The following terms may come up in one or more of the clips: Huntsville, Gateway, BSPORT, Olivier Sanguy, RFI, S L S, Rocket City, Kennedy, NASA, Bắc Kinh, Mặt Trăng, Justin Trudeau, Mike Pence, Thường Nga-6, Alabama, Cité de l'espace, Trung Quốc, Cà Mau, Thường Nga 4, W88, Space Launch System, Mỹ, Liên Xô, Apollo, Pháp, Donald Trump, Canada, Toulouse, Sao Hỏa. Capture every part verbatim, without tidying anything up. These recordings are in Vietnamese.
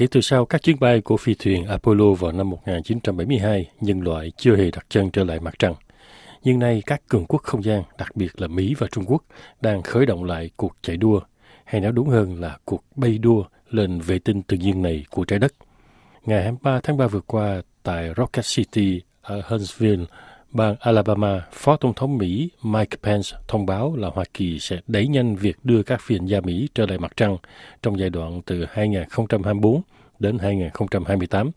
Kể từ sau các chuyến bay của phi thuyền Apollo vào năm một nghìn chín trăm bảy mươi hai, nhân loại chưa hề đặt chân trở lại mặt trăng. Nhưng nay các cường quốc không gian, đặc biệt là Mỹ và Trung Quốc, đang khởi động lại cuộc chạy đua, hay nói đúng hơn là cuộc bay đua lên vệ tinh tự nhiên này của trái đất. Ngày hai mươi ba tháng ba vừa qua, tại Rocket City ở Huntsville, bang Alabama, Phó Tổng thống Mỹ Mike Pence thông báo là Hoa Kỳ sẽ đẩy nhanh việc đưa các phi hành gia Mỹ trở lại mặt trăng trong giai đoạn từ hai nghìn không trăm hai mươi tư đến hai nghìn không trăm hai mươi tám.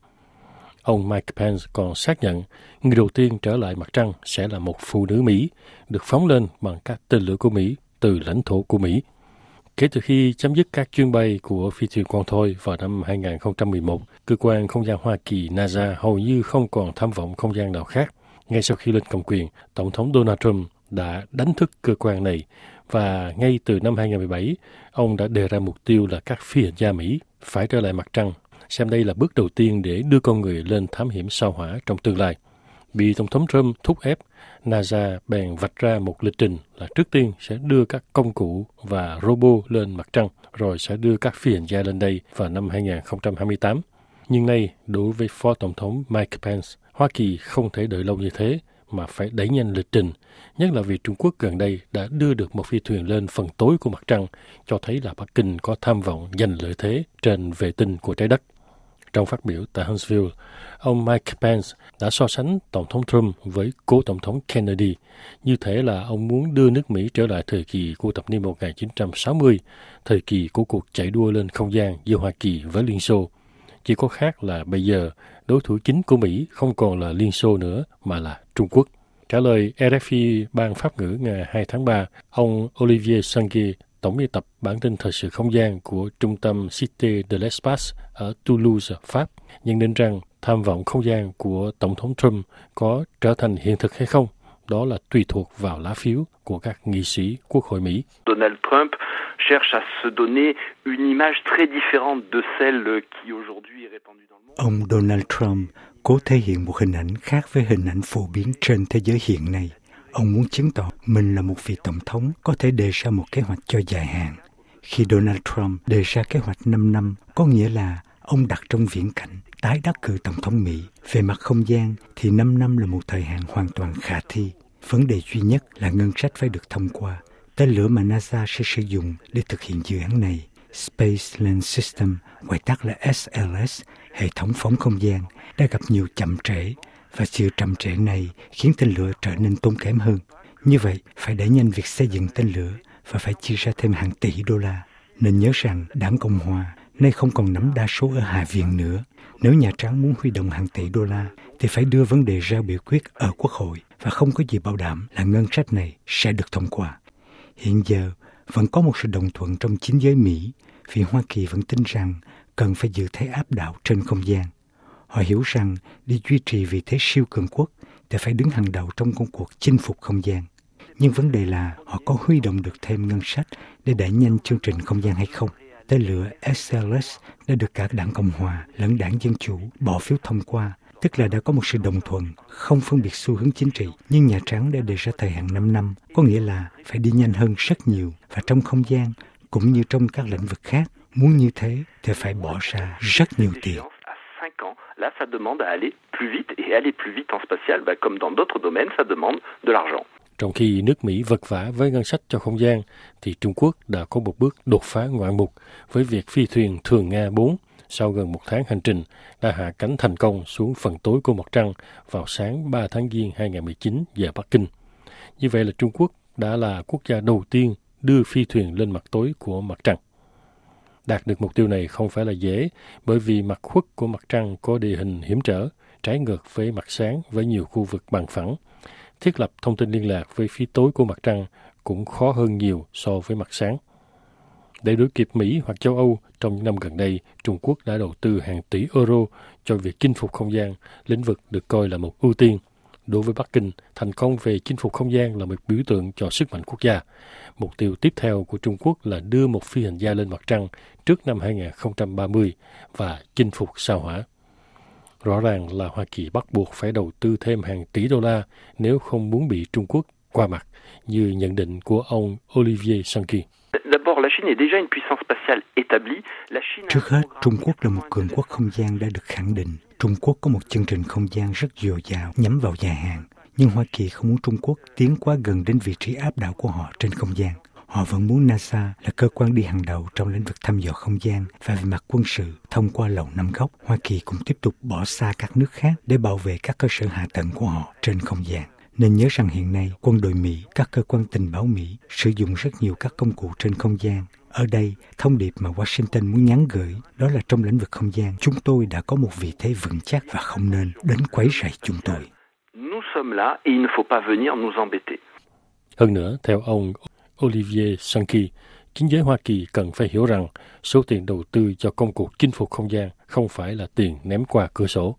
Ông Mike Pence còn xác nhận người đầu tiên trở lại mặt trăng sẽ là một phụ nữ Mỹ, được phóng lên bằng các tên lửa của Mỹ từ lãnh thổ của Mỹ. Kể từ khi chấm dứt các chuyến bay của phi thuyền con thoi vào năm hai nghìn không trăm mười một, cơ quan không gian Hoa Kỳ NASA hầu như không còn tham vọng không gian nào khác. Ngay sau khi lên cầm quyền, Tổng thống Donald Trump đã đánh thức cơ quan này và ngay từ năm hai nghìn không trăm mười bảy, ông đã đề ra mục tiêu là các phi hành gia Mỹ phải trở lại mặt trăng, xem đây là bước đầu tiên để đưa con người lên thám hiểm sao hỏa trong tương lai. Bị Tổng thống Trump thúc ép, NASA bèn vạch ra một lịch trình là trước tiên sẽ đưa các công cụ và robot lên mặt trăng, rồi sẽ đưa các phi hành gia lên đây vào năm hai nghìn không trăm hai mươi tám. Nhưng nay, đối với Phó Tổng thống Mike Pence, Hoa Kỳ không thể đợi lâu như thế mà phải đẩy nhanh lịch trình, nhất là vì Trung Quốc gần đây đã đưa được một phi thuyền lên phần tối của mặt trăng, cho thấy là Bắc Kinh có tham vọng giành lợi thế trên vệ tinh của trái đất. Trong phát biểu tại Huntsville, ông Mike Pence đã so sánh Tổng thống Trump với cố Tổng thống Kennedy, như thể là ông muốn đưa nước Mỹ trở lại thời kỳ của thập niên một nghìn chín trăm sáu mươi, thời kỳ của cuộc chạy đua lên không gian giữa Hoa Kỳ với Liên Xô. Chỉ có khác là bây giờ, đối thủ chính của Mỹ không còn là Liên Xô nữa mà là Trung Quốc. Trả lời R F I ban Pháp ngữ ngày hai tháng ba, ông Olivier Sanguy, tổng biên tập bản tin thời sự không gian của trung tâm Cité de l'espace ở Toulouse, Pháp, nhận định rằng tham vọng không gian của Tổng thống Trump có trở thành hiện thực hay không, đó là tùy thuộc vào lá phiếu của các nghị sĩ Quốc hội Mỹ. Donald Trump cherche à se donner une image très différente de celle qui aujourd'hui est répandue dans le monde. Ông Donald Trump cố thể hiện một hình ảnh khác với hình ảnh phổ biến trên thế giới hiện nay. Ông muốn chứng tỏ mình là một vị tổng thống có thể đề ra một kế hoạch cho dài hạn. Khi Donald Trump đề ra kế hoạch năm năm, có nghĩa là ông đặt trong viễn cảnh tái đắc cử tổng thống Mỹ. Về mặt không gian thì năm năm là một thời hạn hoàn toàn khả thi. Vấn đề duy nhất là ngân sách phải được thông qua. Tên lửa mà NASA sẽ sử dụng để thực hiện dự án này, Space Launch System, gọi tắt là S L S, hệ thống phóng không gian, đã gặp nhiều chậm trễ, và sự chậm trễ này khiến tên lửa trở nên tốn kém hơn. Như vậy, phải đẩy nhanh việc xây dựng tên lửa và phải chi ra thêm hàng tỷ đô la. Nên nhớ rằng đảng Cộng Hòa nay không còn nắm đa số ở Hạ viện nữa. Nếu Nhà Trắng muốn huy động hàng tỷ đô la thì phải đưa vấn đề ra biểu quyết ở Quốc hội và không có gì bảo đảm là ngân sách này sẽ được thông qua. Hiện giờ vẫn có một sự đồng thuận trong chính giới Mỹ vì Hoa Kỳ vẫn tin rằng cần phải giữ thế áp đảo trên không gian. Họ hiểu rằng để duy trì vị thế siêu cường quốc thì phải đứng hàng đầu trong công cuộc chinh phục không gian. Nhưng vấn đề là họ có huy động được thêm ngân sách để đẩy nhanh chương trình không gian hay không? Tên lửa S L S đã được cả đảng Cộng Hòa lẫn đảng Dân Chủ bỏ phiếu thông qua, tức là đã có một sự đồng thuận, không phân biệt xu hướng chính trị. Nhưng Nhà Trắng đã đề ra thời hạn năm năm, có nghĩa là phải đi nhanh hơn rất nhiều. Và trong không gian, cũng như trong các lĩnh vực khác, muốn như thế thì phải bỏ ra rất nhiều tiền. Là, ça demande à aller plus vite et aller plus vite en spatial, bah, comme dans d'autres domaines, ça demande de l'argent. Trong khi nước Mỹ vật vã với ngân sách cho không gian, thì Trung Quốc đã có một bước đột phá ngoạn mục với việc phi thuyền Thường Nga bốn sau gần một tháng hành trình đã hạ cánh thành công xuống phần tối của mặt trăng vào sáng ba tháng Giêng hai nghìn không trăm mười chín giờ Bắc Kinh. Như vậy là Trung Quốc đã là quốc gia đầu tiên đưa phi thuyền lên mặt tối của mặt trăng. Đạt được mục tiêu này không phải là dễ, bởi vì mặt khuất của mặt trăng có địa hình hiểm trở, trái ngược với mặt sáng với nhiều khu vực bằng phẳng. Thiết lập thông tin liên lạc với phía tối của mặt trăng cũng khó hơn nhiều so với mặt sáng. Để đối kịp Mỹ hoặc châu Âu, trong những năm gần đây, Trung Quốc đã đầu tư hàng tỷ euro cho việc chinh phục không gian, lĩnh vực được coi là một ưu tiên. Đối với Bắc Kinh, thành công về chinh phục không gian là một biểu tượng cho sức mạnh quốc gia. Mục tiêu tiếp theo của Trung Quốc là đưa một phi hành gia lên mặt trăng trước năm hai nghìn không trăm ba mươi và chinh phục sao hỏa. Rõ ràng là Hoa Kỳ bắt buộc phải đầu tư thêm hàng tỷ đô la nếu không muốn bị Trung Quốc qua mặt, như nhận định của ông Olivier Sanguy. D'abord, la Trước hết, Trung Quốc là một cường quốc không gian đã được khẳng định. Trung Quốc có một chương trình không gian rất dồi dào nhắm vào dài hạn. Nhưng Hoa Kỳ không muốn Trung Quốc tiến quá gần đến vị trí áp đảo của họ trên không gian. Họ vẫn muốn NASA là cơ quan đi hàng đầu trong lĩnh vực thăm dò không gian và về mặt quân sự thông qua lầu năm góc. Hoa Kỳ cũng tiếp tục bỏ xa các nước khác để bảo vệ các cơ sở hạ tầng của họ trên không gian. Nên nhớ rằng hiện nay, quân đội Mỹ, các cơ quan tình báo Mỹ sử dụng rất nhiều các công cụ trên không gian. Ở đây, thông điệp mà Washington muốn nhắn gửi đó là trong lĩnh vực không gian, chúng tôi đã có một vị thế vững chắc và không nên đến quấy rầy chúng tôi. Hơn nữa, theo ông Olivier Sanguy, chính giới Hoa Kỳ cần phải hiểu rằng số tiền đầu tư cho công cuộc chinh phục không gian không phải là tiền ném qua cửa sổ.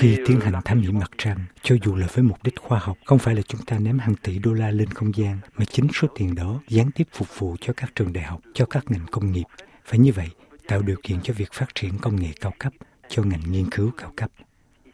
Khi tiến hành thám hiểm mặt trăng, cho dù là với mục đích khoa học, không phải là chúng ta ném hàng tỷ đô la lên không gian, mà chính số tiền đó gián tiếp phục vụ cho các trường đại học, cho các ngành công nghiệp, và như vậy tạo điều kiện cho việc phát triển công nghệ cao cấp, cho ngành nghiên cứu cao cấp.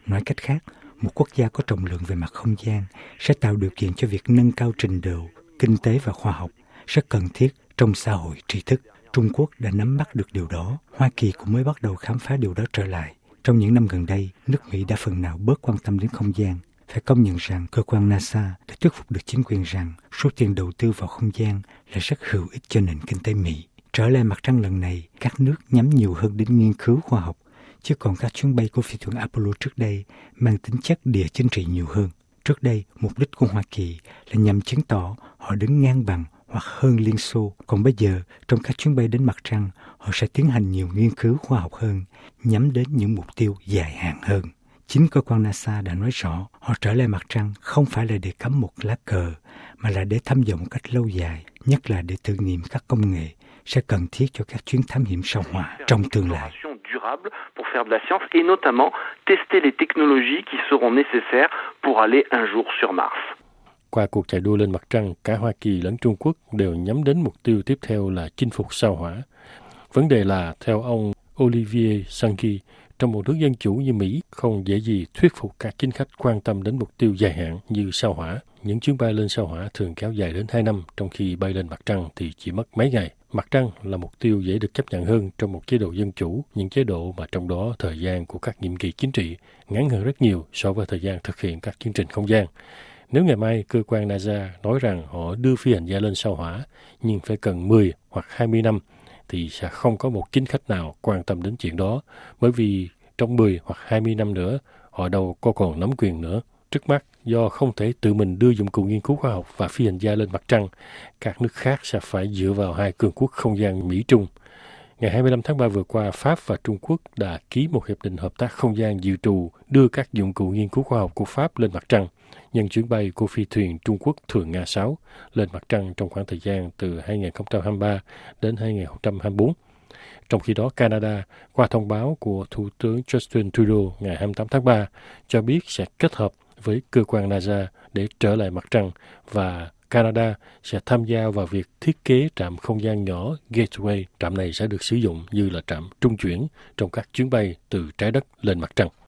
Nói cách khác, một quốc gia có trọng lượng về mặt không gian sẽ tạo điều kiện cho việc nâng cao trình độ kinh tế và khoa học, rất cần thiết trong xã hội tri thức. Trung Quốc đã nắm bắt được điều đó, Hoa Kỳ cũng mới bắt đầu khám phá điều đó trở lại. Trong những năm gần đây, nước Mỹ đã phần nào bớt quan tâm đến không gian. Phải công nhận rằng cơ quan NASA đã thuyết phục được chính quyền rằng số tiền đầu tư vào không gian là rất hữu ích cho nền kinh tế Mỹ. Trở lại mặt trăng lần này, các nước nhắm nhiều hơn đến nghiên cứu khoa học, chứ còn các chuyến bay của phi thuyền Apollo trước đây mang tính chất địa chính trị nhiều hơn. Trước đây, mục đích của Hoa Kỳ là nhằm chứng tỏ họ đứng ngang bằng hoặc hơn Liên Xô. Còn bây giờ, trong các chuyến bay đến mặt trăng, họ sẽ tiến hành nhiều nghiên cứu khoa học hơn, nhắm đến những mục tiêu dài hạn hơn. Chính cơ quan NASA đã nói rõ, họ trở lại mặt trăng không phải là để cắm một lá cờ, mà là để thăm dò một cách lâu dài, nhất là để thử nghiệm các công nghệ sẽ cần thiết cho các chuyến thám hiểm sao Hỏa trong tương lai. Pour faire de la science et notamment tester les technologies qui seront nécessaires pour aller un jour sur Mars. Qua cuộc chạy đua lên mặt trăng, cả Hoa Kỳ lẫn Trung Quốc đều nhắm đến mục tiêu tiếp theo là chinh phục sao Hỏa. Vấn đề là, theo ông Olivier Sanguy, trong một nước dân chủ như Mỹ, không dễ gì thuyết phục các chính khách quan tâm đến mục tiêu dài hạn như sao Hỏa. Những chuyến bay lên sao Hỏa thường kéo dài đến hai năm, trong khi bay lên mặt trăng thì chỉ mất mấy ngày. Mặt trăng là mục tiêu dễ được chấp nhận hơn trong một chế độ dân chủ, những chế độ mà trong đó thời gian của các nhiệm kỳ chính trị ngắn hơn rất nhiều so với thời gian thực hiện các chương trình không gian. Nếu ngày mai cơ quan NASA nói rằng họ đưa phi hành gia lên sao Hỏa, nhưng phải cần mười hoặc hai mươi năm, thì sẽ không có một chính khách nào quan tâm đến chuyện đó, bởi vì trong mười hoặc hai mươi năm nữa, họ đâu có còn nắm quyền nữa. Trước mắt, do không thể tự mình đưa dụng cụ nghiên cứu khoa học và phi hành gia lên mặt trăng, các nước khác sẽ phải dựa vào hai cường quốc không gian Mỹ-Trung. Ngày hai mươi lăm tháng ba vừa qua, Pháp và Trung Quốc đã ký một hiệp định hợp tác không gian dự trù đưa các dụng cụ nghiên cứu khoa học của Pháp lên mặt trăng, nhân chuyến bay của phi thuyền Trung Quốc Thường Nga sáu lên mặt trăng trong khoảng thời gian từ hai không hai ba đến hai không hai bốn. Trong khi đó, Canada, qua thông báo của Thủ tướng Justin Trudeau ngày hai mươi tám tháng ba, cho biết sẽ kết hợp với cơ quan NASA để trở lại mặt trăng và Canada sẽ tham gia vào việc thiết kế trạm không gian nhỏ Gateway. Trạm này sẽ được sử dụng như là trạm trung chuyển trong các chuyến bay từ trái đất lên mặt trăng.